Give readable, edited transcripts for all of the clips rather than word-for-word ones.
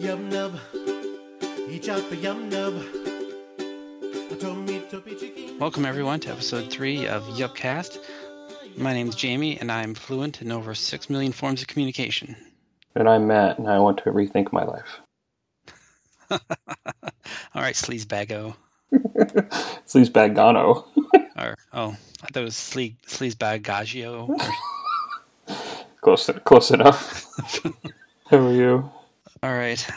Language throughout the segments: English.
yum nub. Each up a yum nub. Welcome everyone to episode 3 of Yupcast. My name's Jamie and I'm fluent in over 6 million forms of communication. And I'm Matt and I want to rethink my life. Alright, sleazebaggo. Sleazebaggano. Oh, I thought it was sleazebaggaggio. Close enough. How are you? Alright.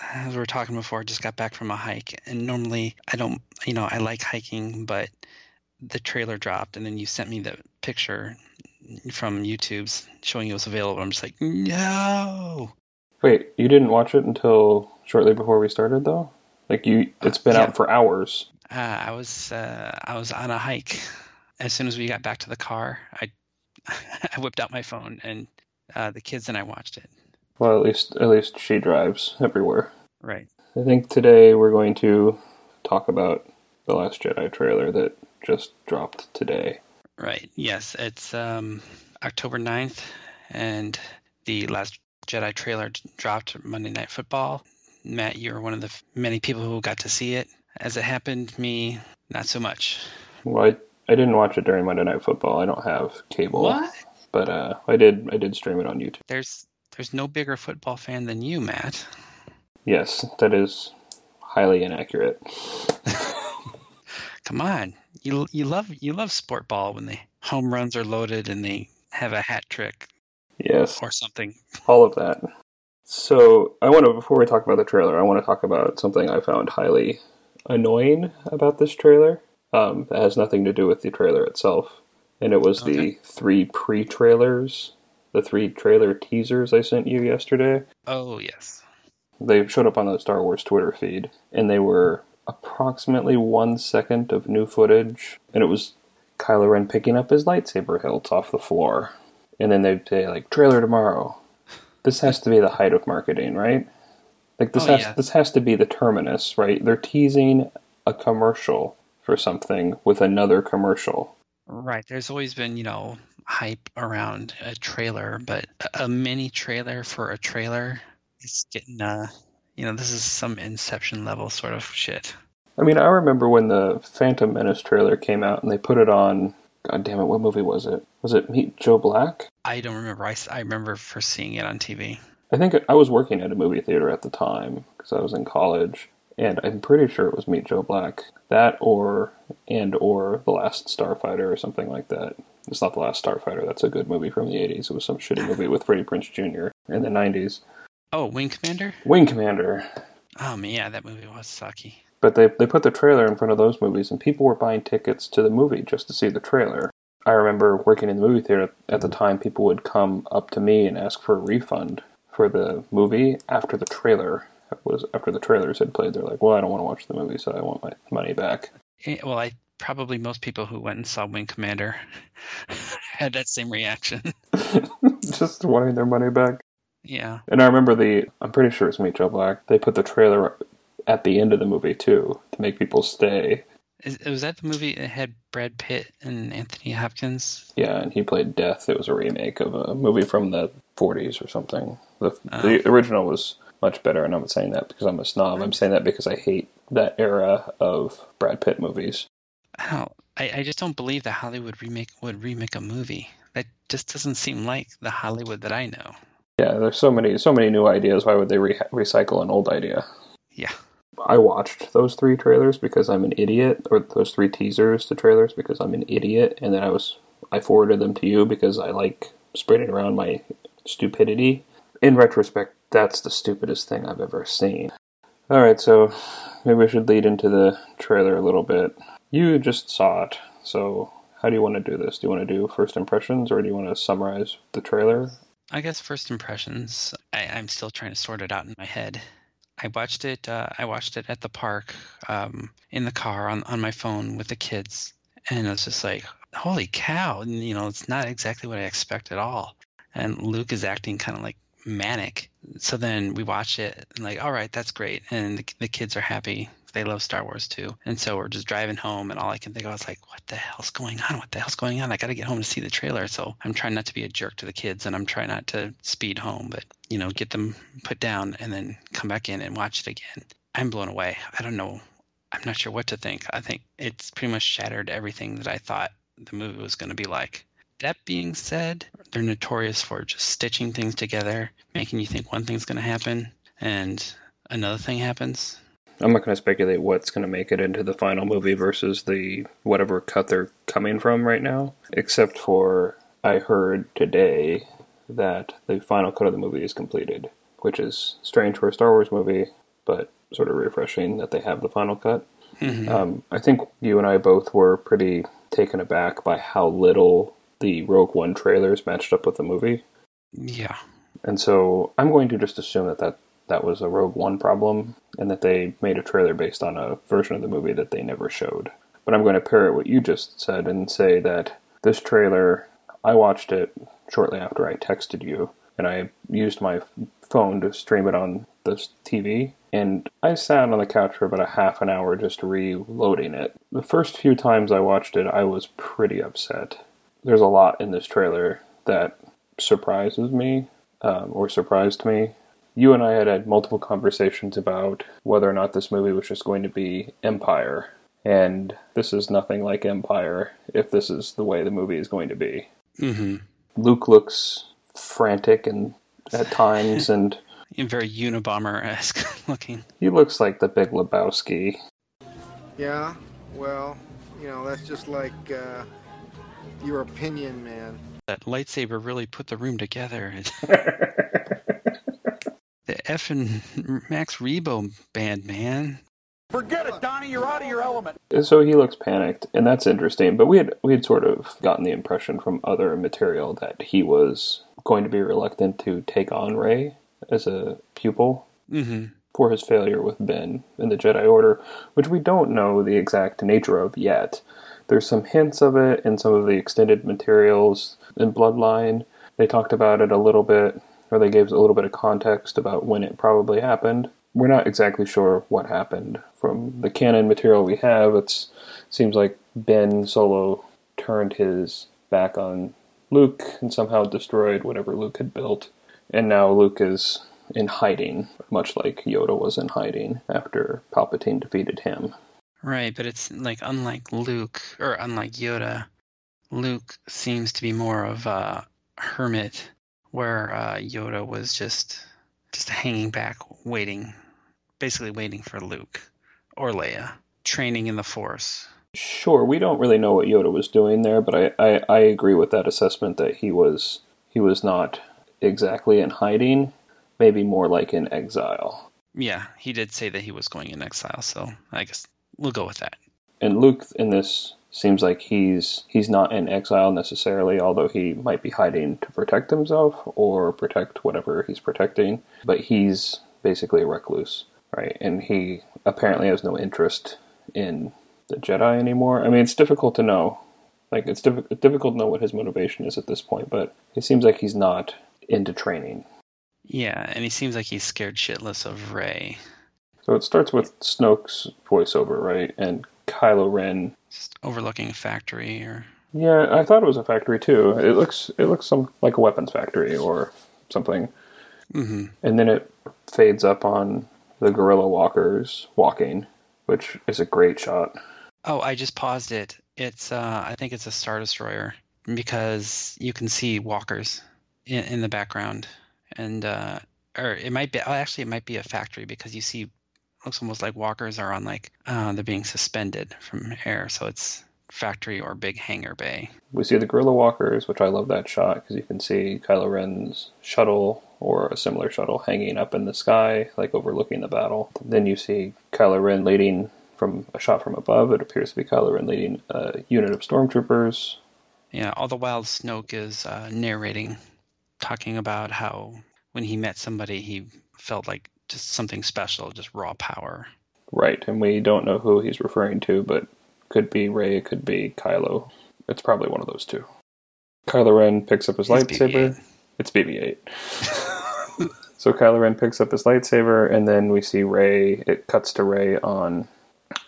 As we were talking before, I just got back from a hike, and normally I don't, I like hiking, but the trailer dropped, and then you sent me the picture from YouTube's showing it was available. I'm just like, no. Wait, you didn't watch it until shortly before we started, though? It's been out for hours. I was on a hike. As soon as we got back to the car, I whipped out my phone, and the kids and I watched it. Well, at least she drives everywhere. Right. I think today we're going to talk about the Last Jedi trailer that just dropped today. Right. Yes, it's October 9th, and the Last Jedi trailer dropped Monday Night Football. Matt, you're one of the many people who got to see it. As it happened, me, not so much. Well, I didn't watch it during Monday Night Football. I don't have cable. What? But I did stream it on YouTube. There's no bigger football fan than you, Matt. Yes, that is highly inaccurate. Come on, you love sport ball when the home runs are loaded and they have a hat trick. Yes, or something. All of that. So before we talk about the trailer, I want to talk about something I found highly annoying about this trailer. That has nothing to do with the trailer itself, and it was the three pre-trailers. The three trailer teasers I sent you yesterday. Oh, yes. They showed up on the Star Wars Twitter feed, and they were approximately 1 second of new footage, and it was Kylo Ren picking up his lightsaber hilt off the floor. And then they'd say, trailer tomorrow. This has to be the height of marketing, right? This has to be the terminus, right? They're teasing a commercial for something with another commercial. Right. There's always been, hype around a trailer, but a mini trailer for a trailer is getting this is some Inception level sort of shit. I mean, I remember when the Phantom Menace trailer came out and they put it on, god damn it, what movie was it? Was it Meet Joe Black? I don't remember. I remember first seeing it on TV. I think I was working at a movie theater at the time because I was in college, and I'm pretty sure it was Meet Joe Black. That or The Last Starfighter or something like that. It's not The Last Starfighter. That's a good movie from the 80s. It was some shitty movie with Freddie Prinze Jr. in the 90s. Oh, Wing Commander? Wing Commander. Oh, man, yeah, that movie was sucky. But they put the trailer in front of those movies, and people were buying tickets to the movie just to see the trailer. I remember working in the movie theater at the time, people would come up to me and ask for a refund for the movie after the trailer. After the trailers had played, they're like, well, I don't want to watch the movie, so I want my money back. Well, probably most people who went and saw Wing Commander had that same reaction. Just wanting their money back. Yeah. And I remember I'm pretty sure it's Meet Joe Black, they put the trailer at the end of the movie, too, to make people stay. Was that the movie that had Brad Pitt and Anthony Hopkins? Yeah, and he played Death. It was a remake of a movie from the 40s or something. The original was much better, and I'm not saying that because I'm a snob. I'm saying that because I hate that era of Brad Pitt movies. How I just don't believe that Hollywood would remake a movie. That just doesn't seem like the Hollywood that I know. Yeah, there's so many new ideas. Why would they recycle an old idea? Yeah. I watched those three trailers because I'm an idiot, or those three teasers to trailers because I'm an idiot, and then I forwarded them to you because I like spreading around my stupidity. In retrospect, that's the stupidest thing I've ever seen. All right, so maybe we should lead into the trailer a little bit. You just saw it, so how do you want to do this? Do you want to do first impressions, or do you want to summarize the trailer? I guess first impressions. I'm still trying to sort it out in my head. I watched it at the park, in the car, on my phone with the kids, and I was just like, holy cow, and, it's not exactly what I expect at all. And Luke is acting kind of like manic. So then we watch it, and all right, that's great, and the kids are happy. They love Star Wars too. And so we're just driving home, and all I can think of was like, what the hell's going on? What the hell's going on? I got to get home to see the trailer. So I'm trying not to be a jerk to the kids, and I'm trying not to speed home, but, you know, get them put down and then come back in and watch it again. I'm blown away. I don't know. I'm not sure what to think. I think it's pretty much shattered everything that I thought the movie was going to be like. That being said, they're notorious for just stitching things together, making you think one thing's going to happen and another thing happens. I'm not going to speculate what's going to make it into the final movie versus the whatever cut they're coming from right now, except for I heard today that the final cut of the movie is completed, which is strange for a Star Wars movie, but sort of refreshing that they have the final cut. Mm-hmm. I think you and I both were pretty taken aback by how little the Rogue One trailers matched up with the movie. Yeah. And so I'm going to just assume that was a Rogue One problem, and that they made a trailer based on a version of the movie that they never showed. But I'm going to parrot what you just said and say that this trailer, I watched it shortly after I texted you, and I used my phone to stream it on this TV, and I sat on the couch for about a half an hour just reloading it. The first few times I watched it, I was pretty upset. There's a lot in this trailer that surprises me, or surprised me. You and I had multiple conversations about whether or not this movie was just going to be Empire, and this is nothing like Empire if this is the way the movie is going to be. Mm-hmm. Luke looks frantic and at times, and very Unabomber-esque looking. He looks like the Big Lebowski. Yeah, well, you know, that's just like... your opinion, man. That lightsaber really put the room together. The effing Max Rebo band, man. Forget it, Donnie. You're out of your element. So he looks panicked, and that's interesting. But we had sort of gotten the impression from other material that he was going to be reluctant to take on Rey as a pupil. Mm-hmm. For his failure with Ben in the Jedi Order, which we don't know the exact nature of yet. There's some hints of it in some of the extended materials in Bloodline. They talked about it a little bit, or they gave us a little bit of context about when it probably happened. We're not exactly sure what happened. From the canon material we have, it seems like Ben Solo turned his back on Luke and somehow destroyed whatever Luke had built. And now Luke is in hiding, much like Yoda was in hiding after Palpatine defeated him. Right, but it's like unlike Luke, or unlike Yoda, Luke seems to be more of a hermit, where Yoda was just hanging back, basically waiting for Luke or Leia, training in the Force. Sure, we don't really know what Yoda was doing there, but I agree with that assessment that he was not exactly in hiding, maybe more like in exile. Yeah, he did say that he was going in exile, so I guess... we'll go with that. And Luke in this seems like he's not in exile necessarily, although he might be hiding to protect himself or protect whatever he's protecting. But he's basically a recluse, right? And he apparently has no interest in the Jedi anymore. I mean, it's difficult to know. Like, it's difficult to know what his motivation is at this point, but it seems like he's not into training. Yeah, and he seems like he's scared shitless of Rey. So it starts with Snoke's voiceover, right? And Kylo Ren just overlooking a factory, or yeah, I thought it was a factory too. It looks like a weapons factory or something. Mm-hmm. And then it fades up on the gorilla walkers walking, which is a great shot. Oh, I just paused it. It's I think it's a Star Destroyer because you can see walkers in the background, and or it might be it might be a factory because you see. Looks almost like walkers are on like they're being suspended from air, so it's factory or big hangar bay. We see the gorilla walkers, which I love that shot because you can see Kylo Ren's shuttle or a similar shuttle hanging up in the sky, like overlooking the battle. Then you see Kylo Ren leading from a shot from above. It appears to be Kylo Ren leading a unit of stormtroopers. Yeah, all the while Snoke is narrating, talking about how when he met somebody, he felt like just something special, just raw power. Right, and we don't know who he's referring to, but could be Rey, could be Kylo. It's probably one of those two. Kylo Ren picks up his lightsaber. BB-8. It's BB-8. So Kylo Ren picks up his lightsaber, and then we see Rey. It cuts to Rey on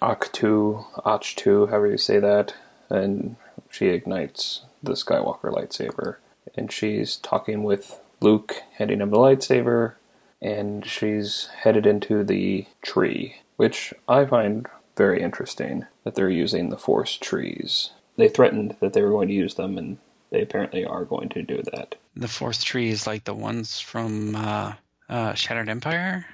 Arch-2, however you say that, and she ignites the Skywalker lightsaber. And she's talking with Luke, handing him the lightsaber, and she's headed into the tree, which I find very interesting, that they're using the Force trees. They threatened that they were going to use them, and they apparently are going to do that. The Force trees, like the ones from Shattered Empire?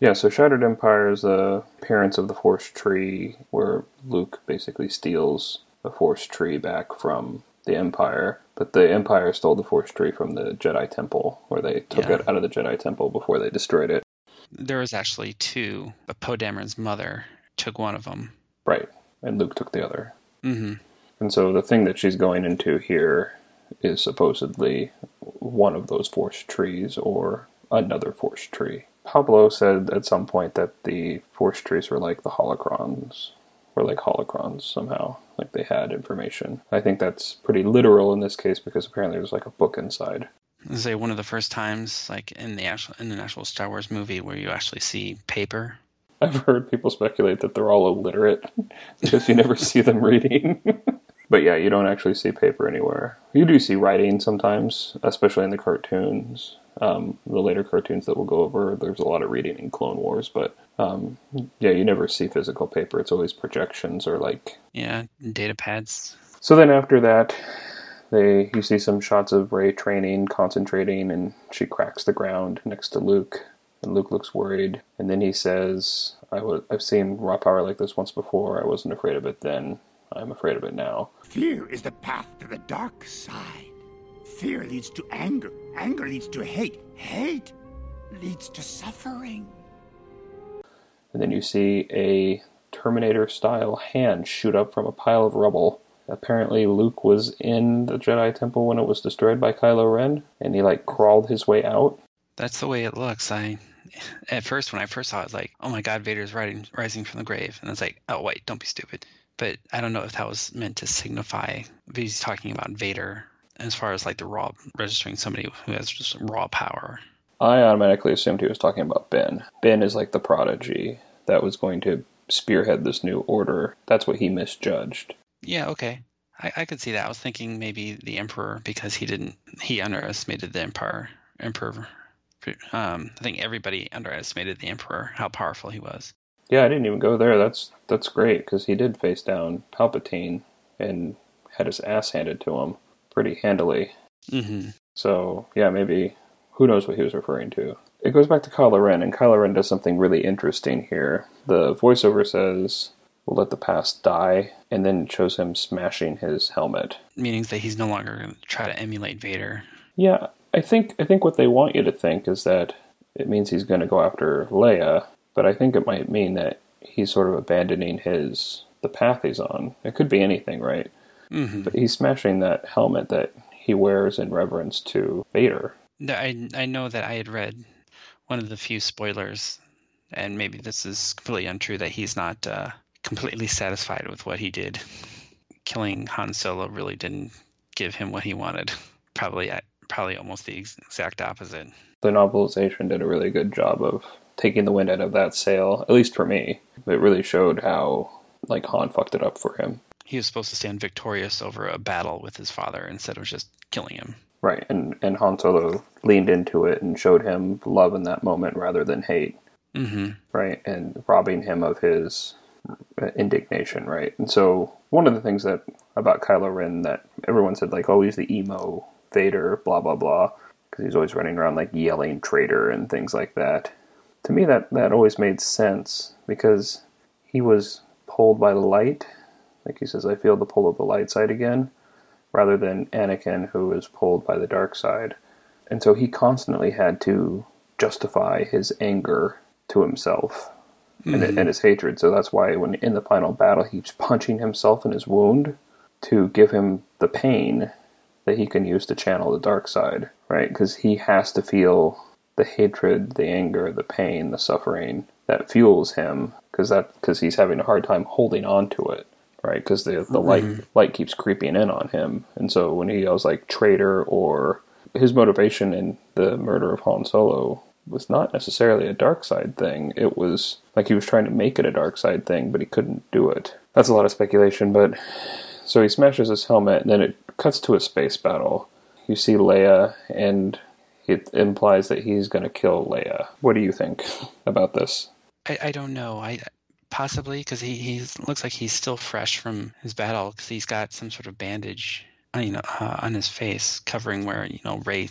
Yeah, so Shattered Empire is the appearance of the Force tree, where Luke basically steals the Force tree back from the Empire. But the Empire stole the Force tree from the Jedi Temple, where they took it out of the Jedi Temple before they destroyed it. There was actually two, but Poe Dameron's mother took one of them. Right, and Luke took the other. Mm-hmm. And so the thing that she's going into here is supposedly one of those Force trees, or another Force tree. Pablo said at some point that the Force trees were like the holocrons, or like holocrons somehow, like they had information. I think that's pretty literal in this case, because apparently there's like a book inside. I'd say one of the first times, like in the actual Star Wars movie, where you actually see paper. I've heard people speculate that they're all illiterate because you never see them reading. But yeah, you don't actually see paper anywhere. You do see writing sometimes, especially in the cartoons. The later cartoons that we'll go over, there's a lot of reading in Clone Wars, but you never see physical paper. It's always projections or like... Yeah, data pads. So then after that, you see some shots of Rey training, concentrating, and she cracks the ground next to Luke. And Luke looks worried. And then he says, I've seen raw power like this once before. I wasn't afraid of it then. I'm afraid of it now. Fear is the path to the dark side. Fear leads to anger. Anger leads to hate. Hate leads to suffering. And then you see a Terminator-style hand shoot up from a pile of rubble. Apparently Luke was in the Jedi Temple when it was destroyed by Kylo Ren, and he like crawled his way out. That's the way it looks. When I first saw it, I was like, oh my god, Vader's rising from the grave. And I was like, oh wait, don't be stupid. But I don't know if that was meant to signify, he's talking about Vader as far as like the raw, registering somebody who has just raw power. I automatically assumed he was talking about Ben. Ben is like the prodigy that was going to spearhead this new order. That's what he misjudged. Yeah, okay. I could see that. I was thinking maybe the Emperor, because he underestimated the Emperor. I think everybody underestimated the Emperor, how powerful he was. Yeah, I didn't even go there. That's great, because he did face down Palpatine and had his ass handed to him pretty handily. Mm-hmm. So, yeah, maybe, who knows what he was referring to. It goes back to Kylo Ren, and Kylo Ren does something really interesting here. The voiceover says, we'll let the past die, and then it shows him smashing his helmet. Meaning that he's no longer going to try to emulate Vader. Yeah, I think what they want you to think is that it means he's going to go after Leia, but I think it might mean that he's sort of abandoning the path he's on. It could be anything, right? Mm-hmm. But he's smashing that helmet that he wears in reverence to Vader. I know that I had read one of the few spoilers, and maybe this is completely untrue, that he's not completely satisfied with what he did. Killing Han Solo really didn't give him what he wanted. Probably almost the exact opposite. The novelization did a really good job of taking the wind out of that sail, at least for me. It really showed how, like, Han fucked it up for him. He was supposed to stand victorious over a battle with his father instead of just killing him. Right, and Han Solo leaned into it and showed him love in that moment rather than hate. Mm-hmm. Right, and robbing him of his indignation, right? And so one of the things that about Kylo Ren that everyone said, like, oh, he's the emo Vader, blah, blah, blah, because he's always running around, like, yelling traitor and things like that. To me, that always made sense, because he was pulled by the light. Like he says, I feel the pull of the light side again, rather than Anakin, who was pulled by the dark side. And so he constantly had to justify his anger to himself and his hatred. So that's why when in the final battle, he's punching himself in his wound to give him the pain that he can use to channel the dark side, right? Because he has to feel the hatred, the anger, the pain, the suffering that fuels him, because he's having a hard time holding on to it, right? Because the light keeps creeping in on him. And so when he yells, like, traitor, or his motivation in the murder of Han Solo was not necessarily a dark side thing. It was like he was trying to make it a dark side thing, but he couldn't do it. That's a lot of speculation, but... So he smashes his helmet, and then it cuts to a space battle. You see Leia, and it implies that he's going to kill Leia. What do you think about this? I don't know. Possibly, because he looks like he's still fresh from his battle, because he's got some sort of bandage on his face, covering where, Rey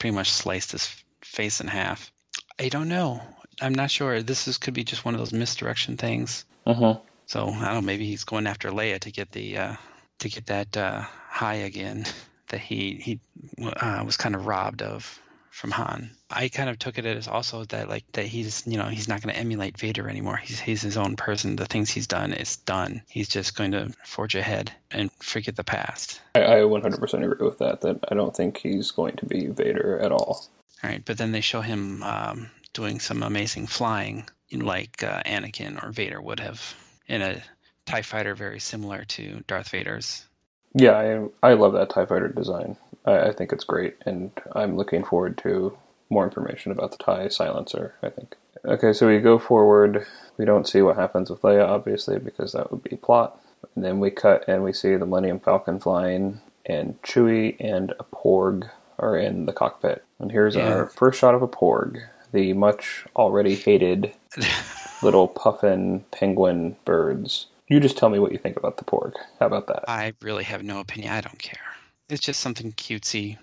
pretty much sliced his face in half. I don't know. I'm not sure. Could be just one of those misdirection things. Uh-huh. So, I don't know, maybe he's going after Leia to get that high again that he was kind of robbed of from Han. I kind of took it as also that he's, he's not going to emulate Vader anymore. He's his own person. The things he's done, it's done. He's just going to forge ahead and forget the past. I 100% agree with that I don't think he's going to be Vader at all. All right, but then they show him doing some amazing flying like Anakin or Vader would have in a TIE fighter very similar to Darth Vader's. Yeah, I love that TIE fighter design. I think it's great, and I'm looking forward to more information about the TIE silencer, I think. Okay, so we go forward. We don't see what happens with Leia, obviously, because that would be plot. And then we cut, and we see the Millennium Falcon flying, and Chewie and a Porg are in the cockpit. And here's our first shot of a Porg, the much already hated little puffin penguin birds. You just tell me what you think about the Porg. How about that? I really have no opinion. I don't care. It's just something cutesy,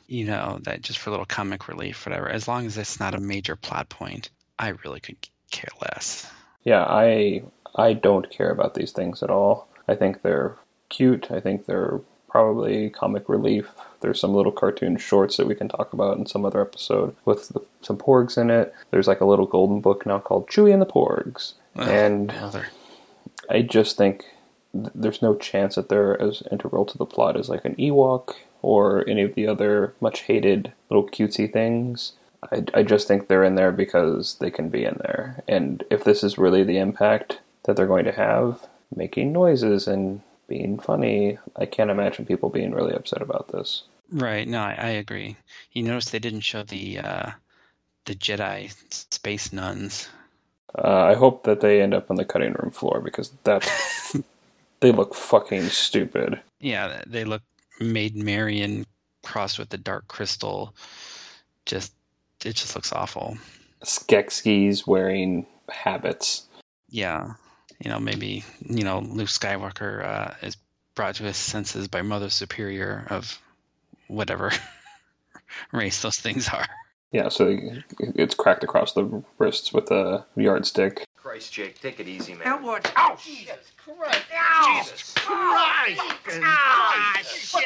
that just for a little comic relief, whatever. As long as it's not a major plot point, I really could care less. Yeah, I don't care about these things at all. I think they're cute. I think they're probably comic relief. There's some little cartoon shorts that we can talk about in some other episode with some Porgs in it. There's like a little golden book now called Chewie and the Porgs. I just think there's no chance that they're as integral to the plot as like an Ewok or any of the other much hated little cutesy things. I just think they're in there because they can be in there. And if this is really the impact that they're going to have, making noises and being funny, I can't imagine people being really upset about this. Right. No, I agree. You notice they didn't show the Jedi space nuns. I hope that they end up on the cutting room floor because they look fucking stupid. Yeah, they look Maid Marian crossed with the Dark Crystal. It just looks awful. Skeksis wearing habits. Yeah, maybe Luke Skywalker is brought to his senses by Mother Superior of whatever race those things are. Yeah, so it's cracked across the wrists with a yardstick. Christ, Jake, take it easy, man. That was... Oh, Jesus Christ! Ow. Jesus Christ! Ah, shit!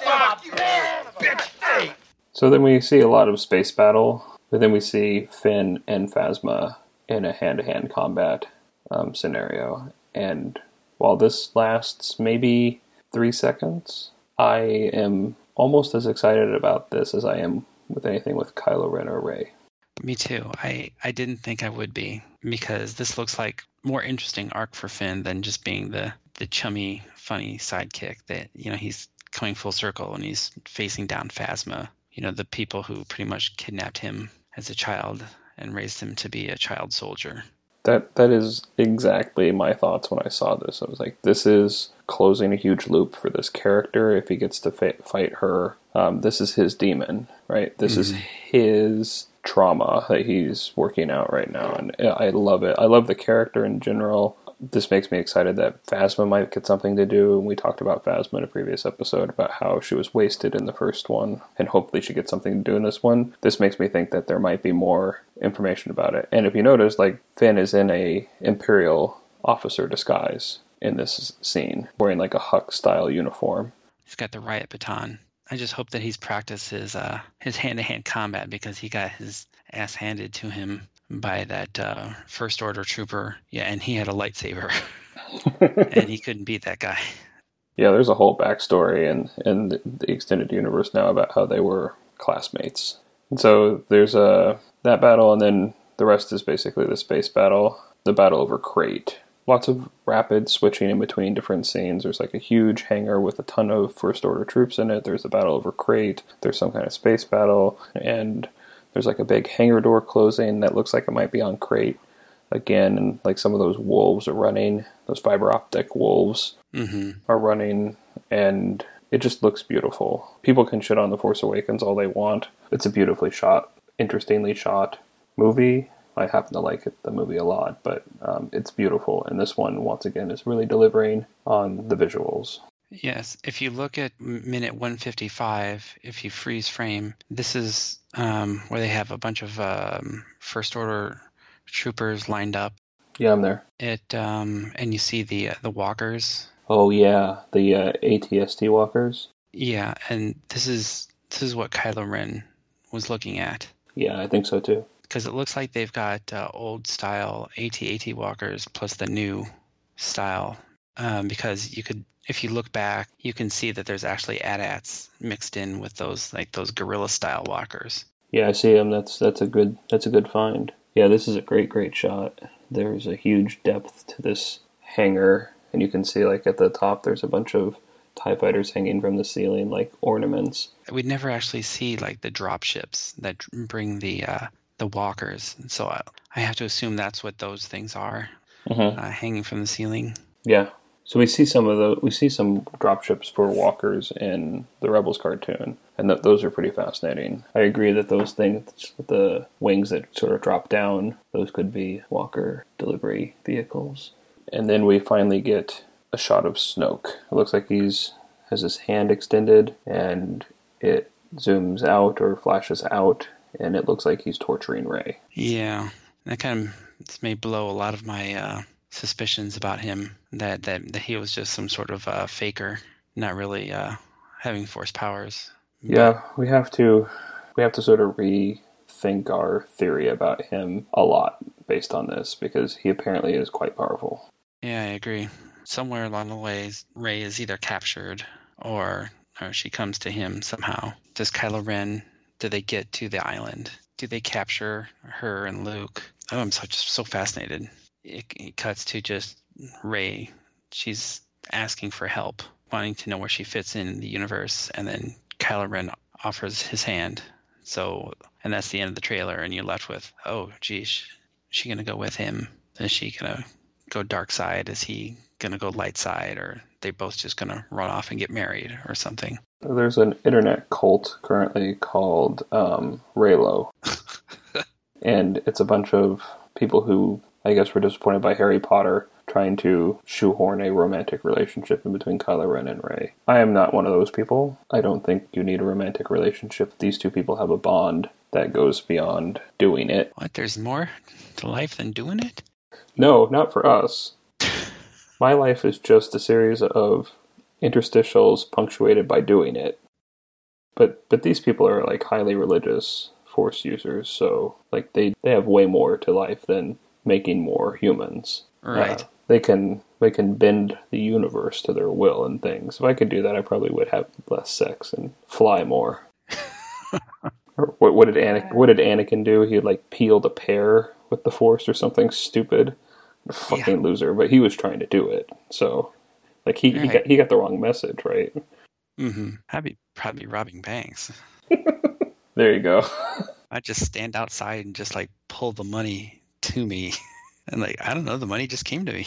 Stop, you bitch! So then we see a lot of space battle, but then we see Finn and Phasma in a hand-to-hand combat scenario. And while this lasts maybe 3 seconds, I am almost as excited about this as I am with anything with Kylo Ren or Rey. Me too. I didn't think I would be, because this looks like more interesting arc for Finn than just being the chummy, funny sidekick that, he's coming full circle and he's facing down Phasma, the people who pretty much kidnapped him as a child and raised him to be a child soldier. That is exactly my thoughts when I saw this. I was like, this is closing a huge loop for this character if he gets to fight her. This is his demon, right? This is his trauma that he's working out right now. And I love it. I love the character in general. This makes me excited that Phasma might get something to do. And we talked about Phasma in a previous episode about how she was wasted in the first one. And hopefully she gets something to do in this one. This makes me think that there might be more information about it. And if you notice, Finn is in a Imperial officer disguise in this scene, wearing a Hux-style uniform. He's got the riot baton. I just hope that he's practiced his hand-to-hand combat, because he got his ass handed to him by that First Order trooper. Yeah, and he had a lightsaber. And he couldn't beat that guy. Yeah, there's a whole backstory in the extended universe now about how they were classmates. And so there's that battle, and then the rest is basically the space battle, the battle over Crait. Lots of rapid switching in between different scenes. There's a huge hangar with a ton of First Order troops in it. There's a battle over Crait. There's some kind of space battle, and There's like a big hangar door closing that looks like it might be on Crait again, and like some of those wolves are running. Those fiber optic wolves are running, and it just looks beautiful. People can shit on The Force Awakens all they want. It's a beautifully shot, interestingly shot movie. I happen to like it, the movie a lot, but it's beautiful. And this one, once again, is really delivering on the visuals. Yes. If you look at minute 155, if you freeze frame, this is where they have a bunch of First Order troopers lined up. Yeah, I'm there. And you see the walkers. Oh, yeah. The AT-ST walkers. Yeah. And this is what Kylo Ren was looking at. Yeah, I think so, too. Because it looks like they've got old-style AT-AT walkers plus the new style. Because you could, if you look back, you can see that there's actually AT-ATs mixed in with those guerrilla-style walkers. Yeah, I see them. That's a good find. Yeah, this is a great shot. There's a huge depth to this hangar, and you can see like at the top there's a bunch of TIE fighters hanging from the ceiling like ornaments. We'd never actually see like the dropships that bring the walkers, so I have to assume that's what those things are, hanging from the ceiling. Yeah, so we see some dropships for walkers in the Rebels cartoon, and those are pretty fascinating. I agree that those things, the wings that sort of drop down, those could be walker delivery vehicles. And then we finally get a shot of Snoke. It looks like he has his hand extended, and it zooms out or flashes out. And it looks like he's torturing Rey. Yeah, that kind of, this may blow a lot of my suspicions about him, that he was just some sort of faker, not really having Force powers. Yeah, we have to sort of rethink our theory about him a lot based on this, because he apparently is quite powerful. Yeah, I agree. Somewhere along the way, Rey is either captured or she comes to him somehow. Does Kylo Ren? Do they get to the island? Do they capture her and Luke? Oh, I'm so fascinated. It cuts to just Rey. She's asking for help, wanting to know where she fits in the universe, and then Kylo Ren offers his hand. So, and that's the end of the trailer, and you're left with, oh, geez, is she going to go with him? Is she going to go dark side? Is he going to go light side? Or are they both just going to run off and get married or something? There's an internet cult currently called Reylo, and it's a bunch of people who, I guess, were disappointed by Harry Potter trying to shoehorn a romantic relationship in between Kylo Ren and Rey. I am not one of those people. I don't think you need a romantic relationship. These two people have a bond that goes beyond doing it. What? There's more to life than doing it? No, not for us. My life is just a series of interstitials punctuated by doing it. But these people are like highly religious Force users, so like they have way more to life than making more humans. Right. They can bend the universe to their will and things. If I could do that, I probably would have less sex and fly more. Or what did Anakin do? He like peeled a pear with the Force or something stupid. Fucking loser, but he was trying to do it. So like he got the wrong message, right? Mm-hmm. I'd be probably robbing banks. There you go. I just stand outside and just like pull the money to me, and like I don't know, the money just came to me.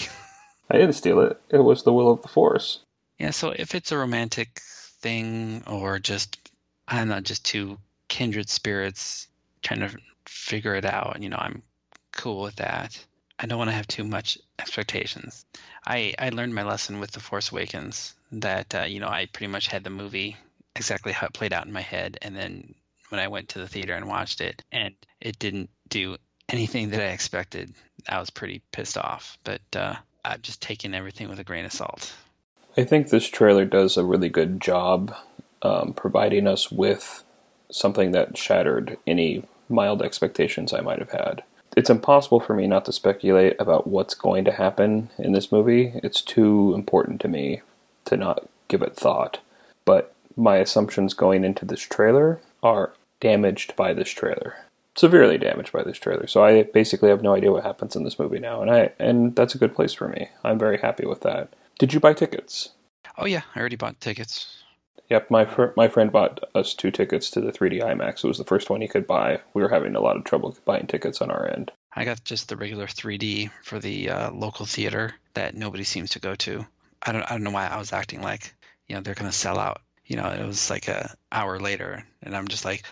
I didn't steal it. It was the will of the Force. Yeah. So if it's a romantic thing, or just I don't know, just two kindred spirits trying to figure it out, you know, I'm cool with that. I don't want to have too much expectations. I learned my lesson with The Force Awakens that, I pretty much had the movie exactly how it played out in my head. And then when I went to the theater and watched it, and it didn't do anything that I expected, I was pretty pissed off. But I've just taken everything with a grain of salt. I think this trailer does a really good job providing us with something that shattered any mild expectations I might have had. It's impossible for me not to speculate about what's going to happen in this movie. It's too important to me to not give it thought. But my assumptions going into this trailer are damaged by this trailer. Severely damaged by this trailer. So I basically have no idea what happens in this movie now. And that's a good place for me. I'm very happy with that. Did you buy tickets? Oh yeah, I already bought tickets. Yep, my friend bought us 2 tickets to the 3D IMAX. It was the first one he could buy. We were having a lot of trouble buying tickets on our end. I got just the regular 3D for the local theater that nobody seems to go to. I don't know why I was acting like, you know, they're going to sell out. You know, it was like an hour later, and I'm just like,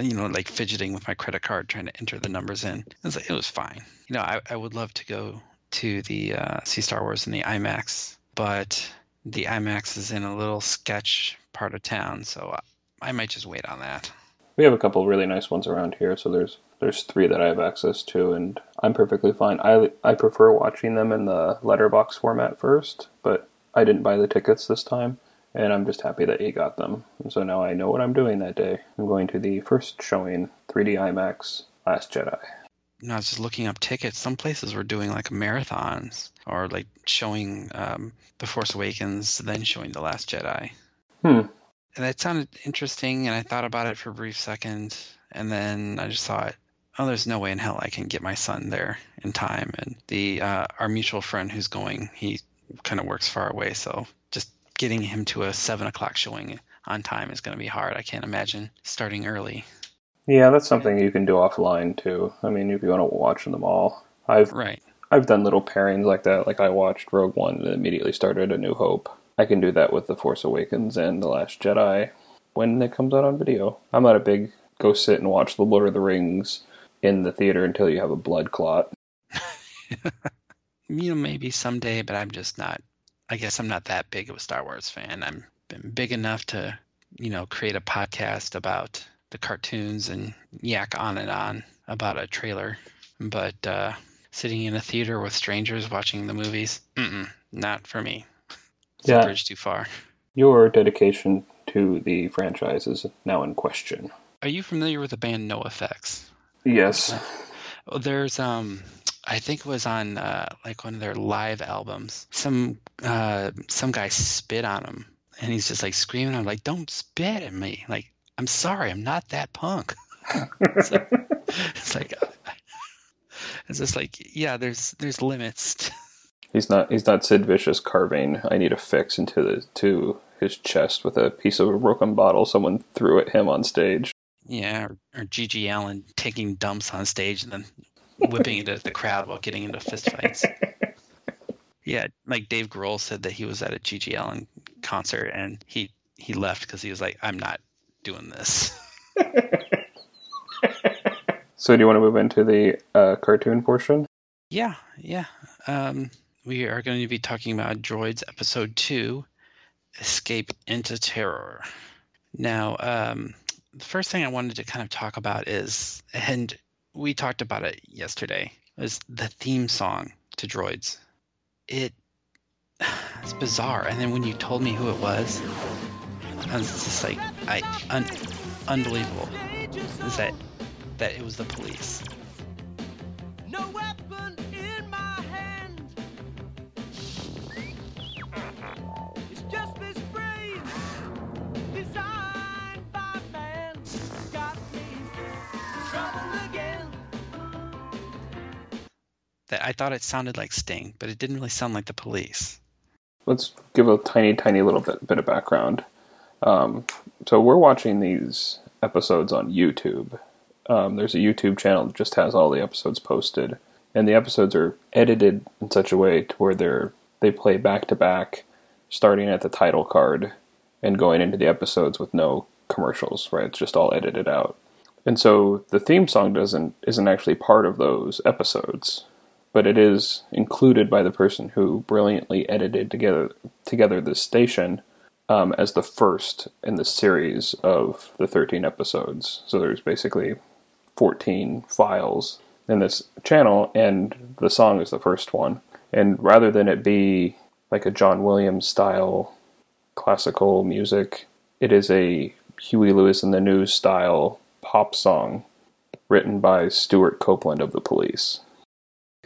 you know, like fidgeting with my credit card trying to enter the numbers in. It was fine. You know, I would love to go to the see Star Wars in the IMAX, but the IMAX is in a little sketch part of town, so I might just wait on that. We have a couple of really nice ones around here, so there's 3 that I have access to, and I'm perfectly fine. I prefer watching them in the letterbox format first, but I didn't buy the tickets this time. And I'm just happy that he got them. And so now I know what I'm doing that day. I'm going to the first showing, 3D IMAX, Last Jedi. No, I was just looking up tickets. Some places were doing like marathons or like showing The Force Awakens, then showing The Last Jedi. And that sounded interesting, and I thought about it for a brief second. And then I just thought, oh, there's no way in hell I can get my son there in time. And the our mutual friend who's going, he kind of works far away, so just getting him to a 7 o'clock showing on time is going to be hard. I can't imagine starting early. Yeah, that's something you can do offline, too. I mean, if you want to watch them all. I've done little pairings like that. Like, I watched Rogue One and immediately started A New Hope. I can do that with The Force Awakens and The Last Jedi when it comes out on video. I'm not a big go sit and watch The Lord of the Rings in the theater until you have a blood clot. You know, maybe someday, but I'm just not. I guess I'm not that big of a Star Wars fan. I'm big enough to, you know, create a podcast about the cartoons and yak on and on about a trailer. But sitting in a theater with strangers watching the movies, not for me. It's a bridge too far. Your dedication to the franchise is now in question. Are you familiar with the band NoFX? Yes. There's I think it was on like one of their live albums. Some guy spit on him, and he's just like screaming. I'm like, "Don't spit at me!" Like, I'm sorry, I'm not that punk. It's just like, yeah, there's limits. He's not Sid Vicious carving. I need a fix into to his chest with a piece of a broken bottle someone threw at him on stage. Yeah, or Gigi Allen taking dumps on stage and then whipping into the crowd while getting into fistfights. Yeah, like Dave Grohl said that he was at a G.G. Allen concert and he left because he was like, I'm not doing this. So do you want to move into the cartoon portion? Yeah. We are going to be talking about Droids Episode 2, Escape into Terror. Now, the first thing I wanted to kind of talk about is, and we talked about it yesterday, is the theme song to Droids. It's bizarre. And then when you told me who it was, I was just like, unbelievable. Is that it was the Police. No weapon in my hand. It's just this brain designed by man. Got me in trouble again. I thought it sounded like Sting, but it didn't really sound like the Police. Let's give a tiny little bit of background. So we're watching these episodes on YouTube. There's a YouTube channel that just has all the episodes posted, and the episodes are edited in such a way to where they play back to back, starting at the title card and going into the episodes with no commercials. Right, it's just all edited out, and so the theme song isn't actually part of those episodes. But it is included by the person who brilliantly edited together this station as the first in the series of the 13 episodes. So there's basically 14 files in this channel, and the song is the first one. And rather than it be like a John Williams-style classical music, it is a Huey Lewis and the News-style pop song written by Stuart Copeland of the Police.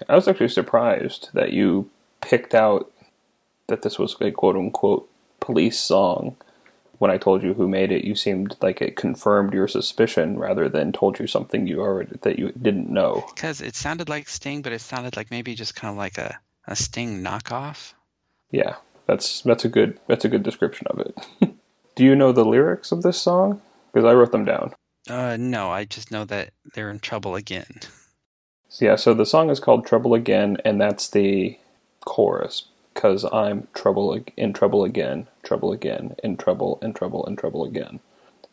I was actually surprised that you picked out that this was a quote-unquote Police song. When I told you who made it, you seemed like it confirmed your suspicion rather than told you something that you didn't know. Because it sounded like Sting, but it sounded like maybe just kind of like a Sting knockoff. Yeah, that's a good description of it. Do you know the lyrics of this song? Because I wrote them down. No, I just know that they're in Trouble Again. Yeah, so the song is called Trouble Again, and that's the chorus. Because I'm trouble again, trouble again, in trouble, and trouble again.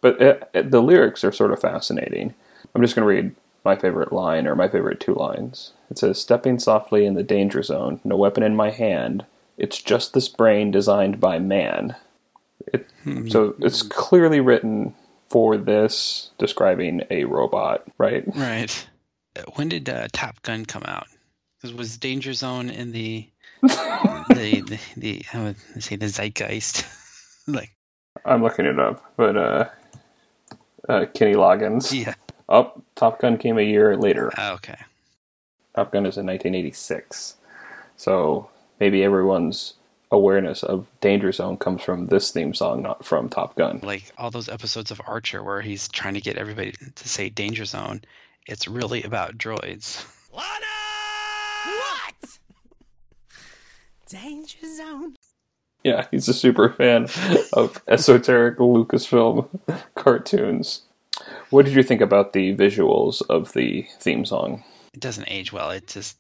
But the lyrics are sort of fascinating. I'm just going to read my favorite line, or my favorite two lines. It says, stepping softly in the danger zone, no weapon in my hand. It's just this brain designed by man. So it's clearly written for this, describing a robot, right? Right. When did Top Gun come out? Because was Danger Zone in the I would say the zeitgeist? Like, I'm looking it up, but Kenny Loggins. Yeah. Oh, Top Gun came a year later. Oh, okay. Top Gun is in 1986, so maybe everyone's awareness of Danger Zone comes from this theme song, not from Top Gun. Like all those episodes of Archer where he's trying to get everybody to say Danger Zone. It's really about droids. Lana! What? Danger Zone. Yeah, he's a super fan of esoteric Lucasfilm cartoons. What did you think about the visuals of the theme song? It doesn't age well. It's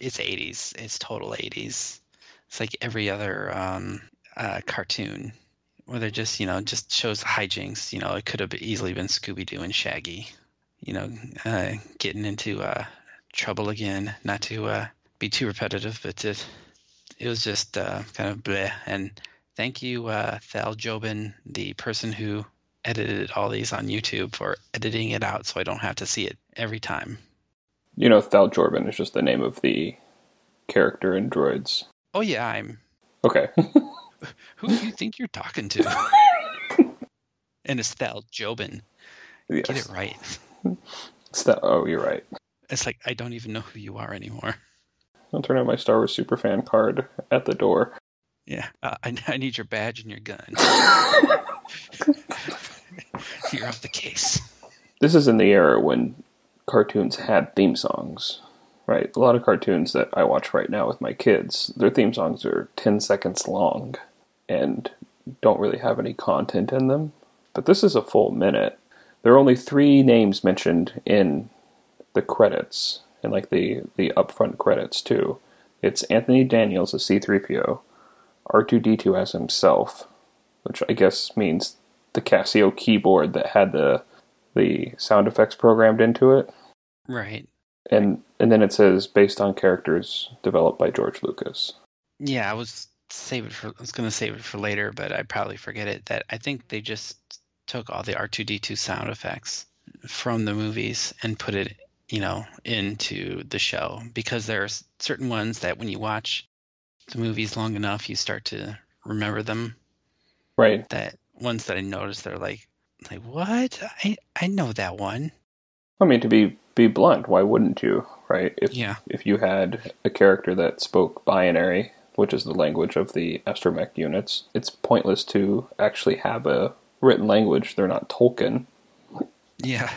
80s. It's total 80s. It's like every other cartoon where they're just, just shows hijinks. You know, it could have easily been Scooby-Doo and Shaggy. Getting into trouble again, not to be too repetitive, but it was just kind of bleh. And thank you, Thall Joben, the person who edited all these on YouTube, for editing it out so I don't have to see it every time. Thall Joben is just the name of the character in Droids. Oh, yeah, I'm... Okay. Who do you think you're talking to? And it's Thall Joben. Yes. Get it right. Oh, you're right. It's like, I don't even know who you are anymore. I'll turn out my Star Wars Superfan card at the door. Yeah, I need your badge and your gun. You're off the case. This is in the era when cartoons had theme songs, right? A lot of cartoons that I watch right now with my kids, their theme songs are 10 seconds long and don't really have any content in them. But this is a full minute. There are only three names mentioned in the credits, and like the upfront credits too. It's Anthony Daniels as C-3PO, R2-D2 as himself, which I guess means the Casio keyboard that had the sound effects programmed into it. Right. And then it says based on characters developed by George Lucas. Yeah, I was going to save it for later, but I probably forget it. That I think they just took all the R2-D2 sound effects from the movies and put it, into the show. Because there are certain ones that when you watch the movies long enough, you start to remember them. Right. That ones that I noticed, they're like what? I know that one. I mean, to be blunt, why wouldn't you, right? If you had a character that spoke binary, which is the language of the astromech units, it's pointless to actually have a written language. They're not Tolkien. Yeah.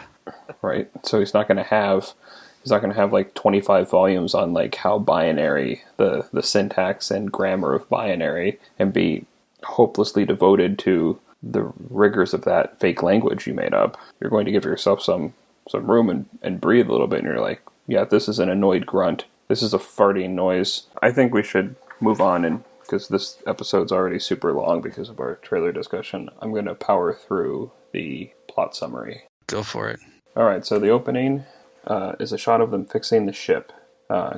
Right. So he's not going to have like 25 volumes on like how binary the syntax and grammar of binary, and be hopelessly devoted to the rigors of that fake language you made up. You're going to give yourself some room and breathe a little bit, and you're like, yeah, this is an annoyed grunt. This is a farting noise. I think we should move on, and because this episode's already super long because of our trailer discussion, I'm going to power through the plot summary. Go for it. All right, so the opening is a shot of them fixing the ship,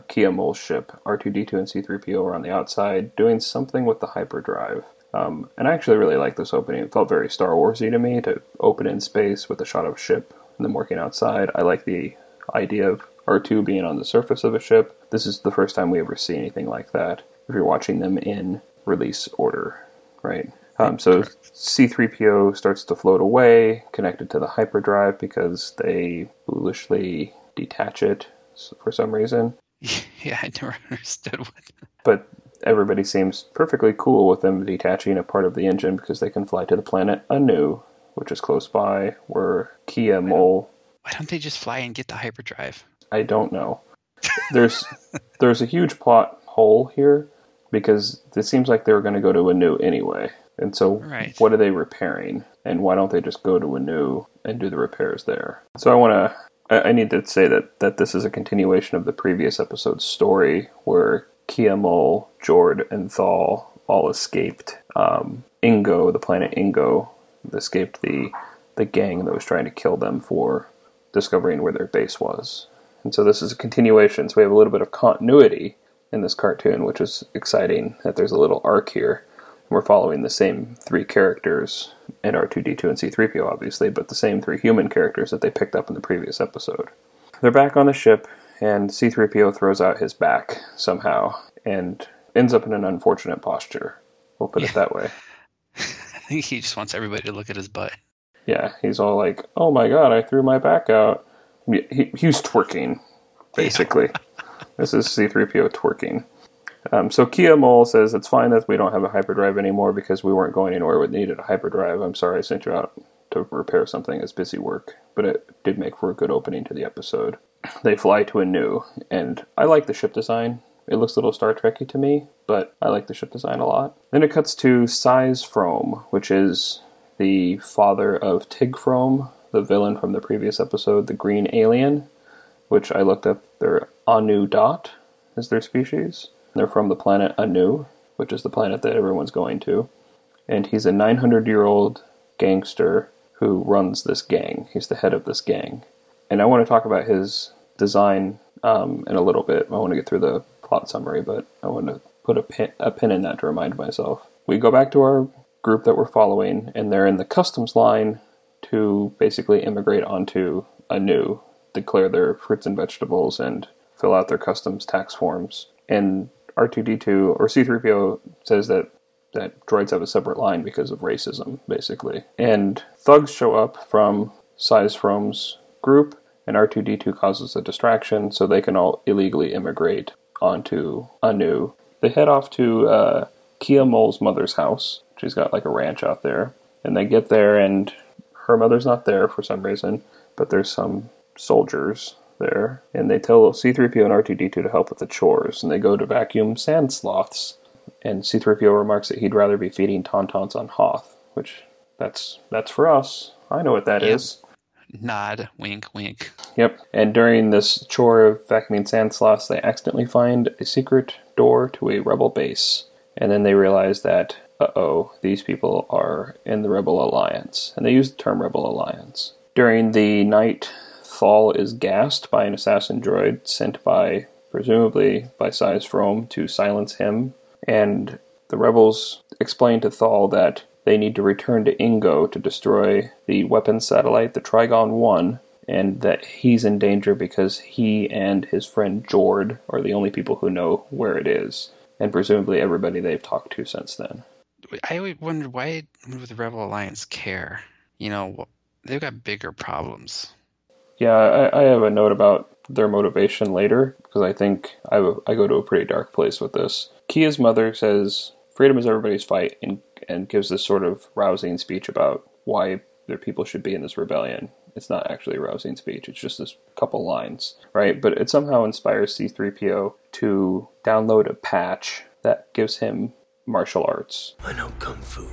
Kea Moll's ship. R2-D2 and C-3PO are on the outside doing something with the hyperdrive. And I actually really like this opening. It felt very Star Wars-y to me, to open in space with a shot of a ship and them working outside. I like the idea of R2 being on the surface of a ship. This is the first time we ever see anything like that, if you're watching them in release order, right? So C-3PO starts to float away, connected to the hyperdrive, because they foolishly detach it for some reason. Yeah, I never understood what. But everybody seems perfectly cool with them detaching a part of the engine because they can fly to the planet Anu, which is close by, where Kea Moll... Why don't they just fly and get the hyperdrive? I don't know. There's a huge plot hole here, because it seems like they were going to go to Anu anyway. And so what are they repairing? And why don't they just go to Winu and do the repairs there? So I want to... I need to say that this is a continuation of the previous episode's story where Kea Moll, Jord, and Thall all escaped. Ingo, the planet Ingo, escaped the gang that was trying to kill them for discovering where their base was. And so this is a continuation. So we have a little bit of continuity in this cartoon, which is exciting, that there's a little arc here. We're following the same three characters, and R2-D2 and C-3PO, obviously, but the same three human characters that they picked up in the previous episode. They're back on the ship, and C-3PO throws out his back somehow, and ends up in an unfortunate posture. We'll put it that way. I think he just wants everybody to look at his butt. Yeah, he's all like, oh my god, I threw my back out. He's twerking, basically. This is C-3PO twerking. So Kea Moll says, it's fine that we don't have a hyperdrive anymore because we weren't going anywhere we needed a hyperdrive. I'm sorry I sent you out to repair something. It's busy work. But it did make for a good opening to the episode. They fly to Winu, and I like the ship design. It looks a little Star Trek-y to me, but I like the ship design a lot. Then it cuts to Size Frome, which is the father of Tig Frome, the villain from the previous episode, the green alien, which I looked up. Their Anu Dot is their species. They're from the planet Anu, which is the planet that everyone's going to. And he's a 900-year-old gangster who runs this gang. He's the head of this gang. And I want to talk about his design in a little bit. I want to get through the plot summary, but I want to put a pin in that to remind myself. We go back to our group that we're following, and they're in the customs line to basically immigrate onto Anu, declare their fruits and vegetables, and fill out their customs tax forms. And R2-D2, or C-3PO, says that droids have a separate line because of racism, basically. And thugs show up from Size Frome's group, and R2-D2 causes a distraction, so they can all illegally immigrate onto Anu. They head off to Kea Moll's mother's house. She's got, like, a ranch out there. And they get there, and her mother's not there for some reason, but there's some soldiers there, and they tell C-3PO and R2-D2 to help with the chores, and they go to vacuum sand sloths, and C-3PO remarks that he'd rather be feeding tauntauns on Hoth, which that's for us. I know what that is. Nod, wink, wink. Yep, and during this chore of vacuuming sand sloths, they accidentally find a secret door to a rebel base, and then they realize that, uh-oh, these people are in the Rebel Alliance, and they use the term Rebel Alliance. During the night, Thall is gassed by an assassin droid sent by, presumably, by Size Frome to silence him. And the rebels explain to Thall that they need to return to Ingo to destroy the weapons satellite, the Trigon-1, and that he's in danger because he and his friend Jord are the only people who know where it is. And presumably everybody they've talked to since then. I always wondered, why would the Rebel Alliance care? You know, they've got bigger problems. Yeah, I have a note about their motivation later, because I think I go to a pretty dark place with this. Kia's mother says, freedom is everybody's fight, and gives this sort of rousing speech about why their people should be in this rebellion. It's not actually a rousing speech, it's just this couple lines, right? But it somehow inspires C-3PO to download a patch that gives him martial arts. I know Kung Fu.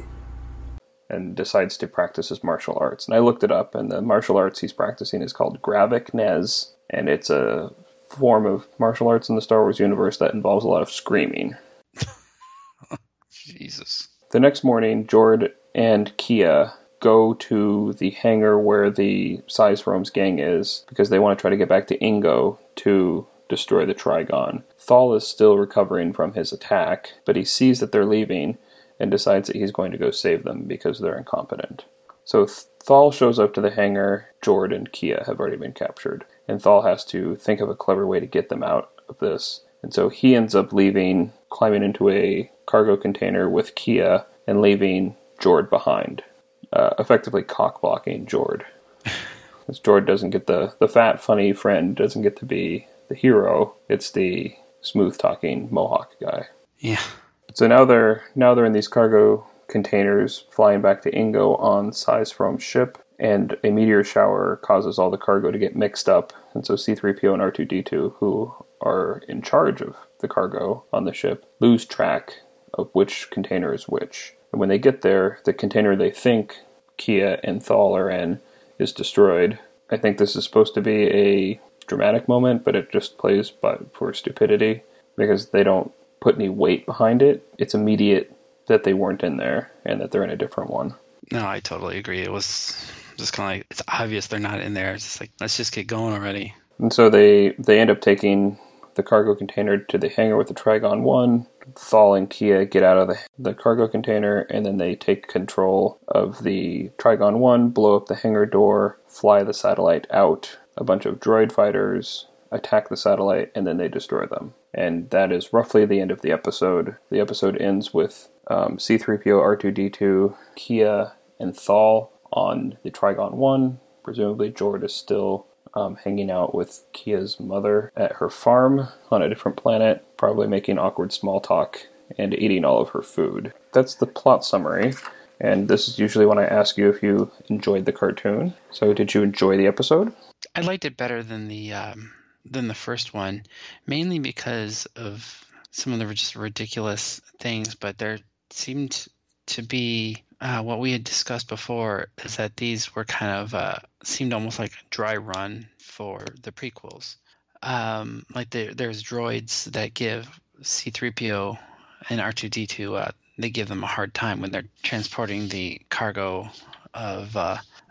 And decides to practice his martial arts. And I looked it up, and the martial arts he's practicing is called Gravik Nez, and it's a form of martial arts in the Star Wars universe that involves a lot of screaming. Jesus. The next morning, Jord and Kea go to the hangar where the Size Frome's gang is, because they want to try to get back to Ingo to destroy the Trigon. Thall is still recovering from his attack, but he sees that they're leaving, and decides that he's going to go save them because they're incompetent. So Thall shows up to the hangar. Jord and Kea have already been captured, and Thall has to think of a clever way to get them out of this. And so he ends up leaving, climbing into a cargo container with Kea, and leaving Jord behind, effectively cock-blocking Jord. Because Jord doesn't get the fat, funny friend, doesn't get to be the hero. It's the smooth-talking Mohawk guy. Yeah. So now they're in these cargo containers flying back to Ingo on Size Frome's ship, and a meteor shower causes all the cargo to get mixed up, and so C-3PO and R2-D2, who are in charge of the cargo on the ship, lose track of which container is which. And when they get there, the container they think Kea and Thall are in is destroyed. I think this is supposed to be a dramatic moment, but it just plays by for stupidity because they don't put any weight behind it. It's immediate that they weren't in there and that they're in a different one. No, I totally agree. It was just kind of like, it's obvious they're not in there. It's just like, let's just get going already. And so they end up taking the cargo container to the hangar with the Trigon 1. Thall and Kea get out of the cargo container, and then they take control of the Trigon 1, blow up the hangar door, fly the satellite out. A bunch of droid fighters attack the satellite, and then they destroy them. And that is roughly the end of the episode. The episode ends with C-3PO, R2-D2, Kea, and Thall on the Trigon 1. Presumably Jord is still hanging out with Kea's mother at her farm on a different planet, probably making awkward small talk and eating all of her food. That's the plot summary. And this is usually when I ask you if you enjoyed the cartoon. So did you enjoy the episode? I liked it better than the first one, mainly because of some of the just ridiculous things. But there seemed to be what we had discussed before is that these were kind of seemed almost like a dry run for the prequels. Like there's droids that give C-3PO and R2-D2 they give them a hard time when they're transporting the cargo of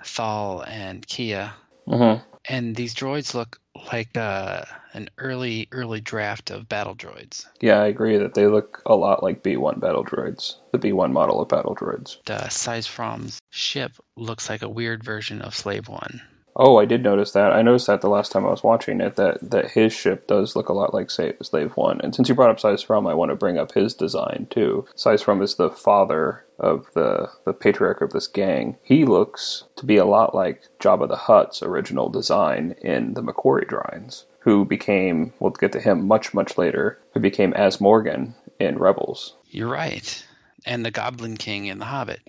Thall and Kea. Mm-hmm. And these droids look like an early draft of battle droids. Yeah, I agree that they look a lot like B1 battle droids, the B1 model of battle droids. Size From's ship looks like a weird version of Slave One. Oh, I did notice that. I noticed that the last time I was watching it, that his ship does look a lot like Slave One. And since you brought up Size From, I want to bring up his design, too. Size From is the father of the patriarch of this gang. He looks to be a lot like Jabba the Hutt's original design in the Macquarie drawings, who became, we'll get to him much, much later, who becameAz Morgan in Rebels. You're right. And the Goblin King in The Hobbit.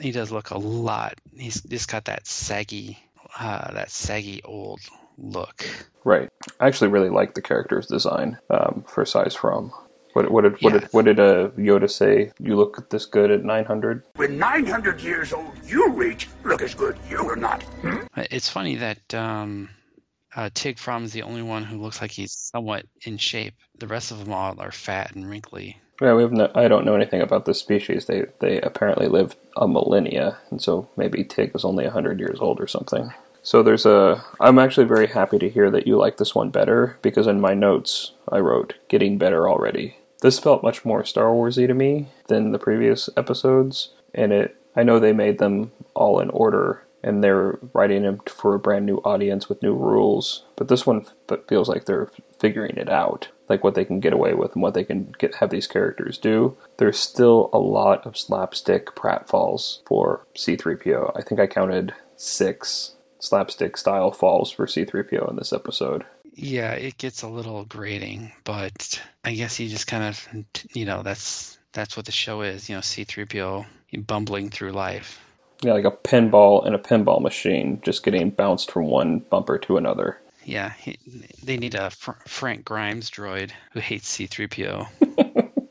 He does look a lot. He's just got that saggy old look. Right. I actually really like the character's design for Size From. What did Yoda say? You look this good at 900. When 900 years old, you reach look as good. You are not. Hmm? It's funny that Tig Fromm is the only one who looks like he's somewhat in shape. The rest of them all are fat and wrinkly. Yeah, I don't know anything about this species. They apparently lived a millennia, and so maybe Tig was only 100 years old or something. So I'm actually very happy to hear that you like this one better, because in my notes I wrote, getting better already. This felt much more Star Wars-y to me than the previous episodes, and I know they made them all in order, and they're writing them for a brand new audience with new rules, but this one feels like they're figuring it out. Like what they can get away with and what they can have these characters do. There's still a lot of slapstick pratfalls for C-3PO. I think I counted 6 slapstick style falls for C-3PO in this episode. Yeah, it gets a little grating, but I guess you just kind of, that's what the show is. C-3PO bumbling through life. Yeah, like a pinball in a pinball machine, just getting bounced from one bumper to another. Yeah, they need a Frank Grimes droid who hates C-3PO.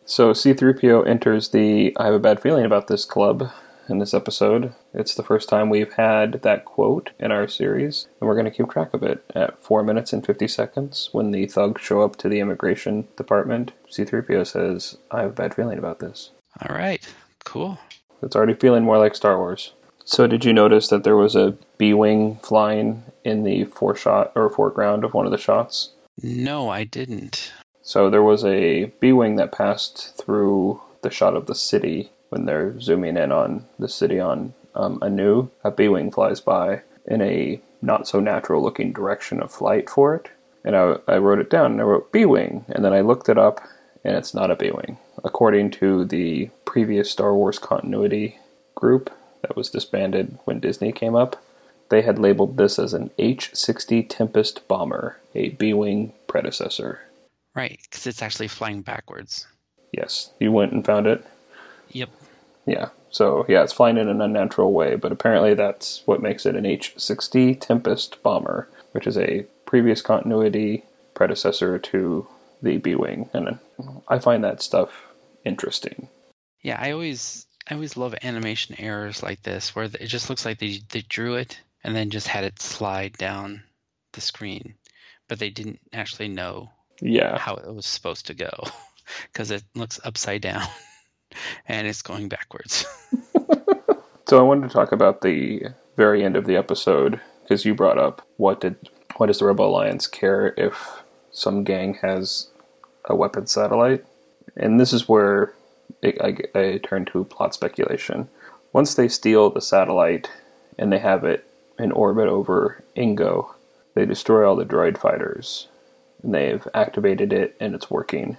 So C-3PO enters the I have a bad feeling about this club in this episode. It's the first time we've had that quote in our series, and we're going to keep track of it. At 4 minutes and 50 seconds, when the thugs show up to the immigration department, C-3PO says, I have a bad feeling about this. All right, cool. It's already feeling more like Star Wars. So did you notice that there was a B-Wing flying in the foreground of one of the shots? No, I didn't. So there was a B-Wing that passed through the shot of the city when they're zooming in on the city on Anu. A B-Wing flies by in a not-so-natural looking direction of flight for it. And I wrote it down, and I wrote B-Wing, and then I looked it up, and it's not a B-Wing. According to the previous Star Wars continuity group that was disbanded when Disney came up, they had labeled this as an H-60 Tempest bomber, a B-Wing predecessor. Right, because it's actually flying backwards. Yes, you went and found it? Yep. Yeah, so yeah, it's flying in an unnatural way, but apparently that's what makes it an H-60 Tempest bomber, which is a previous continuity predecessor to the B-Wing, and I find that stuff interesting. Yeah, I always love animation errors like this, where it just looks like they drew it and then just had it slide down the screen, but they didn't actually know how it was supposed to go, because it looks upside down and it's going backwards. So I wanted to talk about the very end of the episode, because you brought up what does the Rebel Alliance care if some gang has a weapon satellite? And this is where I turn to plot speculation. Once they steal the satellite and they have it in orbit over Ingo, they destroy all the droid fighters, and they've activated it and it's working.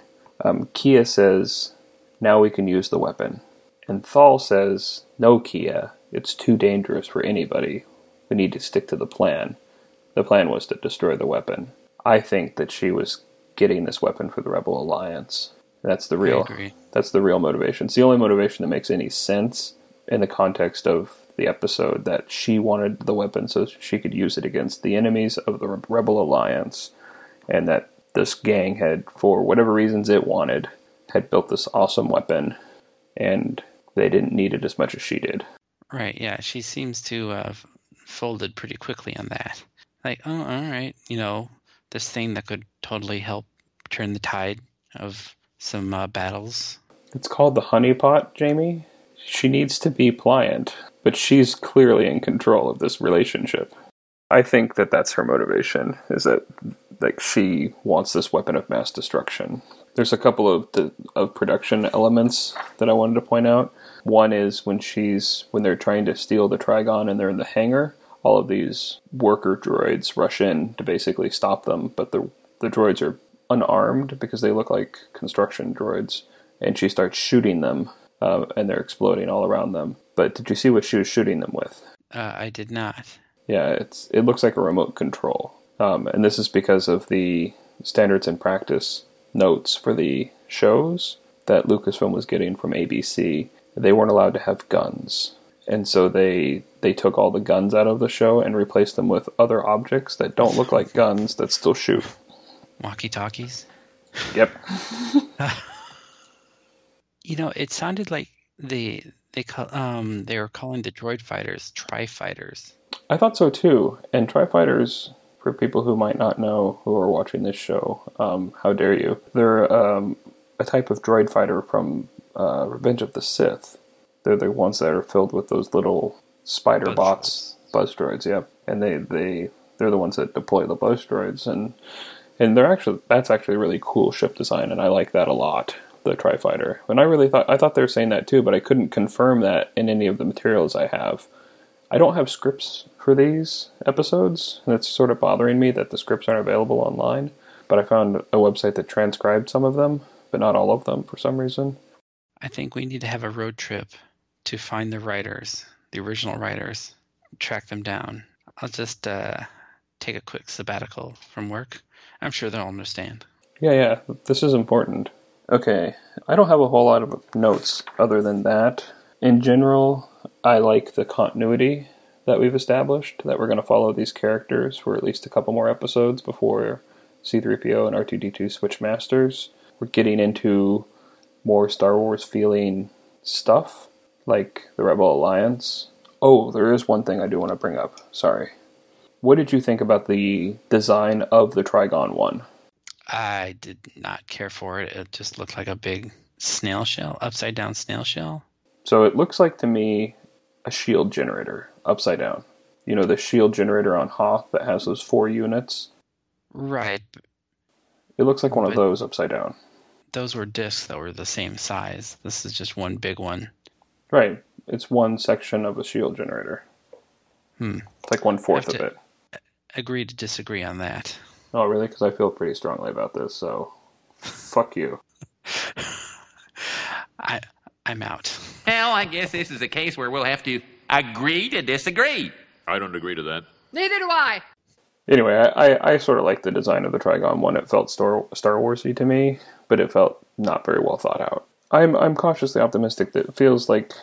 Kea says, now we can use the weapon. And Thall says, no, Kea, it's too dangerous for anybody. We need to stick to the plan. The plan was to destroy the weapon. I think that she was getting this weapon for the Rebel Alliance. That's the real motivation. It's the only motivation that makes any sense in the context of the episode, that she wanted the weapon so she could use it against the enemies of the Rebel Alliance, and that this gang had, for whatever reasons it wanted, had built this awesome weapon, and they didn't need it as much as she did. Right, yeah. She seems to have folded pretty quickly on that. Like, oh, all right, this thing that could totally help turn the tide of some battles. It's called the honeypot, Jamie. She needs to be pliant, but she's clearly in control of this relationship. I think that that's her motivation, is that she wants this weapon of mass destruction. There's a couple of production elements that I wanted to point out. One is when they're trying to steal the Trigon and they're in the hangar, all of these worker droids rush in to basically stop them, but the droids are unarmed because they look like construction droids, and she starts shooting them, and they're exploding all around them. But did you see what she was shooting them with? I did not. Yeah, it looks like a remote control. And this is because of the standards and practice notes for the shows that Lucasfilm was getting from ABC. They weren't allowed to have guns. And so they took all the guns out of the show and replaced them with other objects that don't look like guns that still shoot. Walkie-talkies? Yep. It sounded like they were calling the droid fighters tri-fighters. I thought so too. And tri-fighters, for people who might not know who are watching this show, how dare you? They're a type of droid fighter from Revenge of the Sith. They're the ones that are filled with those little spider bots. Buzz droids, yep. And they're the ones that deploy the buzz droids. And they're that's actually a really cool ship design, and I like that a lot, the Tri-Fighter. And I thought they were saying that too, but I couldn't confirm that in any of the materials I have. I don't have scripts for these episodes, and it's sort of bothering me that the scripts aren't available online, but I found a website that transcribed some of them, but not all of them for some reason. I think we need to have a road trip to find the writers, the original writers, track them down. I'll just take a quick sabbatical from work. I'm sure they'll understand. Yeah. This is important. Okay. I don't have a whole lot of notes other than that. In general, I like the continuity that we've established, that we're going to follow these characters for at least a couple more episodes before C-3PO and R2-D2 switch masters. We're getting into more Star Wars feeling stuff, like the Rebel Alliance. Oh, there is one thing I do want to bring up. Sorry. What did you think about the design of the Trigon one? I did not care for it. It just looked like a big snail shell, upside down snail shell. So it looks like to me a shield generator upside down. You know, the shield generator on Hoth that has those 4 units? Right. It looks like one of those upside down. Those were discs that were the same size. This is just one big one. Right. It's one section of a shield generator. It's like 1/4 of it. Agree to disagree on that. Oh, really? Because I feel pretty strongly about this, so fuck you. I'm out. Well, I guess this is a case where we'll have to agree to disagree. I don't agree to that. Neither do I. Anyway, I sort of like the design of the Trigon one. It felt Star Wars-y to me, but it felt not very well thought out. I'm cautiously optimistic that it feels like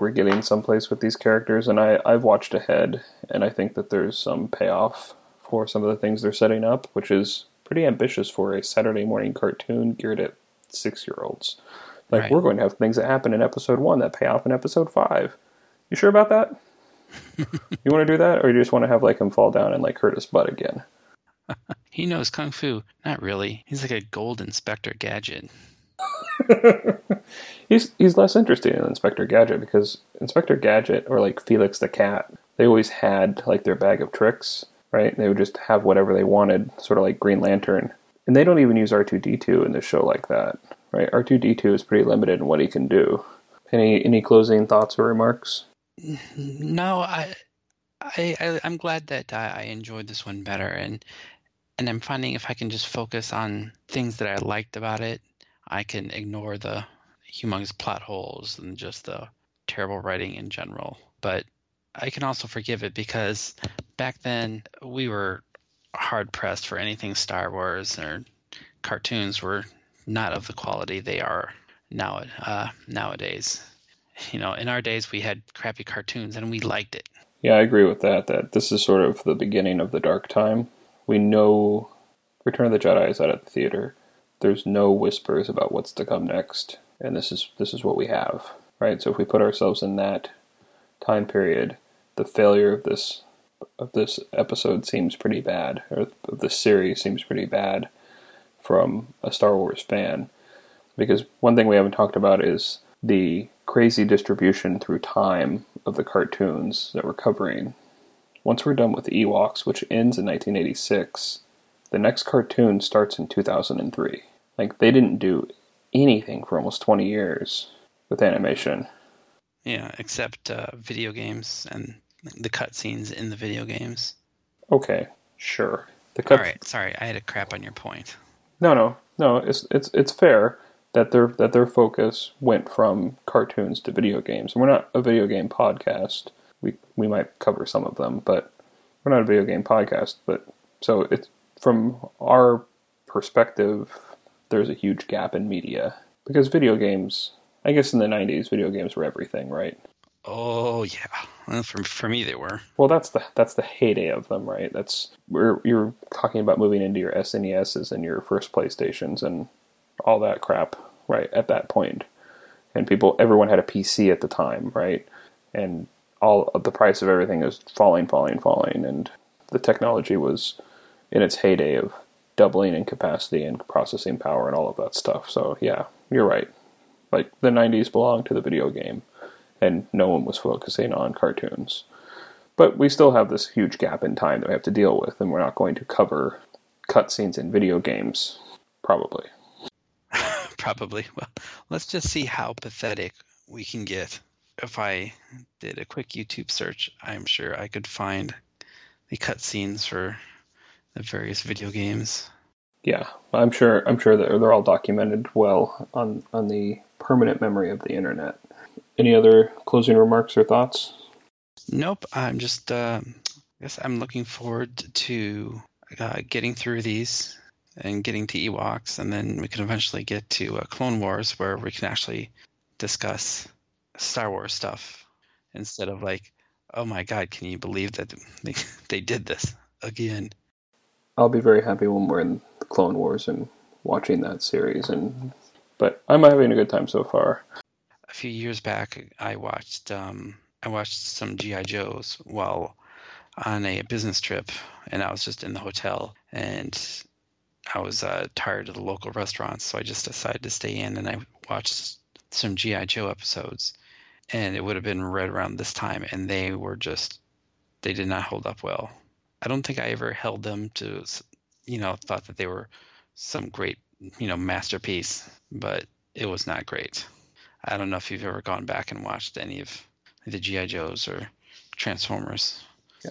we're getting someplace with these characters, and I've watched ahead, and I think that there's some payoff for some of the things they're setting up, which is pretty ambitious for a Saturday morning cartoon geared at 6-year-olds. Like, right. We're going to have things that happen in episode 1 that pay off in episode 5. You sure about that? You want to do that? Or you just want to have, like, him fall down and, like, hurt his butt again? He knows Kung Fu. Not really. He's like a gold Inspector Gadget. He's less interested in Inspector Gadget because Inspector Gadget or, like, Felix the Cat, they always had, like, their bag of tricks, right? They would just have whatever they wanted, sort of like Green Lantern. And they don't even use R2-D2 in this show like that, right? R2-D2 is pretty limited in what he can do. Any closing thoughts or remarks? No, I'm glad that I enjoyed this one better, and I'm finding if I can just focus on things that I liked about it, I can ignore the humongous plot holes and just the terrible writing in general. But I can also forgive it because back then we were hard pressed for anything Star Wars, or cartoons were not of the quality they are now nowadays. You know, in our days we had crappy cartoons and we liked it. Yeah, I agree with that this is sort of the beginning of the dark time. We know Return of the Jedi is out at the theater. There's no whispers about what's to come next, and this is what we have, right? So if we put ourselves in that time period, the failure of this episode seems pretty bad, or of this series seems pretty bad from a Star Wars fan. Because one thing we haven't talked about is the crazy distribution through time of the cartoons that we're covering. Once we're done with Ewoks, which ends in 1986, the next cartoon starts in 2003. Like, they didn't do anything for almost 20 years with animation. Yeah, except video games and the cutscenes in the video games. Okay, sure. All right, sorry, I had a crap on your point. No. It's fair that their focus went from cartoons to video games. And we're not a video game podcast. We might cover some of them, but we're not a video game podcast. But so it's from our perspective, there's a huge gap in media because video games. I guess in the 90s, video games were everything, right? Oh yeah, well, for me they were. Well, that's the heyday of them, right? That's where you're talking about moving into your SNESs and your first PlayStations and all that crap, right? At that point, and everyone had a PC at the time, right? And all the price of everything is falling, and the technology was in its heyday of doubling in capacity and processing power and all of that stuff. So yeah, you're right. Like, the 90s belonged to the video game, and no one was focusing on cartoons. But we still have this huge gap in time that we have to deal with, and we're not going to cover cutscenes in video games, probably. Probably. Well, let's just see how pathetic we can get. If I did a quick YouTube search, I'm sure I could find the cutscenes for the various video games. Yeah, I'm sure that they're all documented well on the permanent memory of the internet. Any other closing remarks or thoughts? Nope. I'm just, I guess I'm looking forward to getting through these and getting to Ewoks, and then we can eventually get to Clone Wars, where we can actually discuss Star Wars stuff instead of like, oh my God, can you believe that they did this again? I'll be very happy when we're in the Clone Wars and watching that series, but I'm having a good time so far. A few years back, I watched some G.I. Joes while on a business trip, and I was just in the hotel, and I was tired of the local restaurants, so I just decided to stay in, and I watched some G.I. Joe episodes, and it would have been right around this time, and they did not hold up well. I don't think I ever held them to, you know, thought that they were some great, you know, masterpiece, but it was not great. I don't know if you've ever gone back and watched any of the G.I. Joes or Transformers.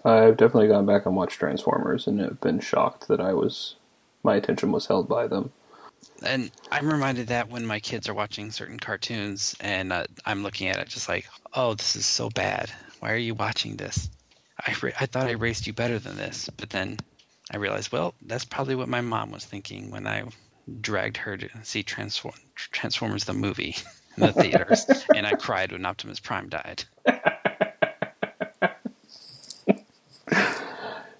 I've definitely gone back and watched Transformers and have been shocked that my attention was held by them. And I'm reminded that when my kids are watching certain cartoons and I'm looking at it just like, oh, this is so bad. Why are you watching this? I thought I raised you better than this, but then I realized, well, that's probably what my mom was thinking when I dragged her to see Transformers the movie in the theaters, and I cried when Optimus Prime died.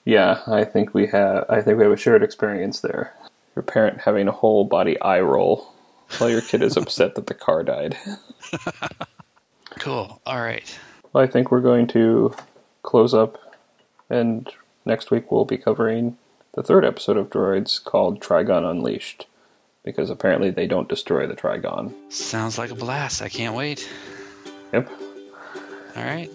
Yeah, I think we have a shared experience there. Your parent having a whole body eye roll Well, your kid is upset that the car died. Cool. All right. Well, I think we're going to close up, and next week we'll be covering the third episode of Droids called Trigon Unleashed, because apparently they don't destroy the Trigon. Sounds like a blast. I can't wait. Yep. All right.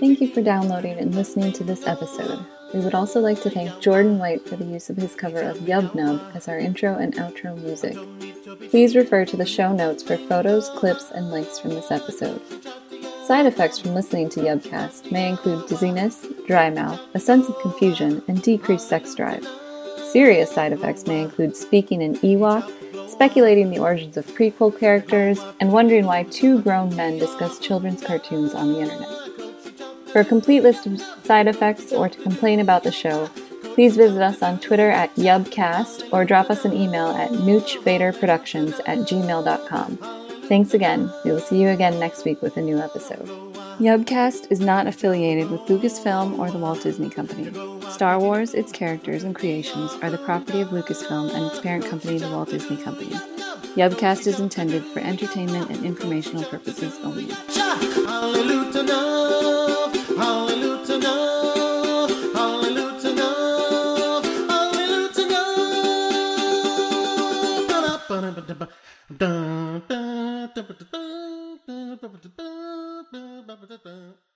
Thank you for downloading and listening to this episode. We would also like to thank Jordan White for the use of his cover of Yub Nub as our intro and outro music. Please refer to the show notes for photos, clips, and links from this episode. Side effects from listening to Yubcast may include dizziness, dry mouth, a sense of confusion, and decreased sex drive. Serious side effects may include speaking in Ewok, speculating the origins of prequel characters, and wondering why two grown men discuss children's cartoons on the internet. For a complete list of side effects or to complain about the show, please visit us on Twitter at Yubcast or drop us an email at noochvaderproductions@gmail.com. Thanks again. We will see you again next week with a new episode. Yubcast is not affiliated with Lucasfilm or the Walt Disney Company. Star Wars, its characters, and creations are the property of Lucasfilm and its parent company, the Walt Disney Company. Yubcast is intended for entertainment and informational purposes only. Dun dun dun dun dun dun dun dun dun dun dun dun dun.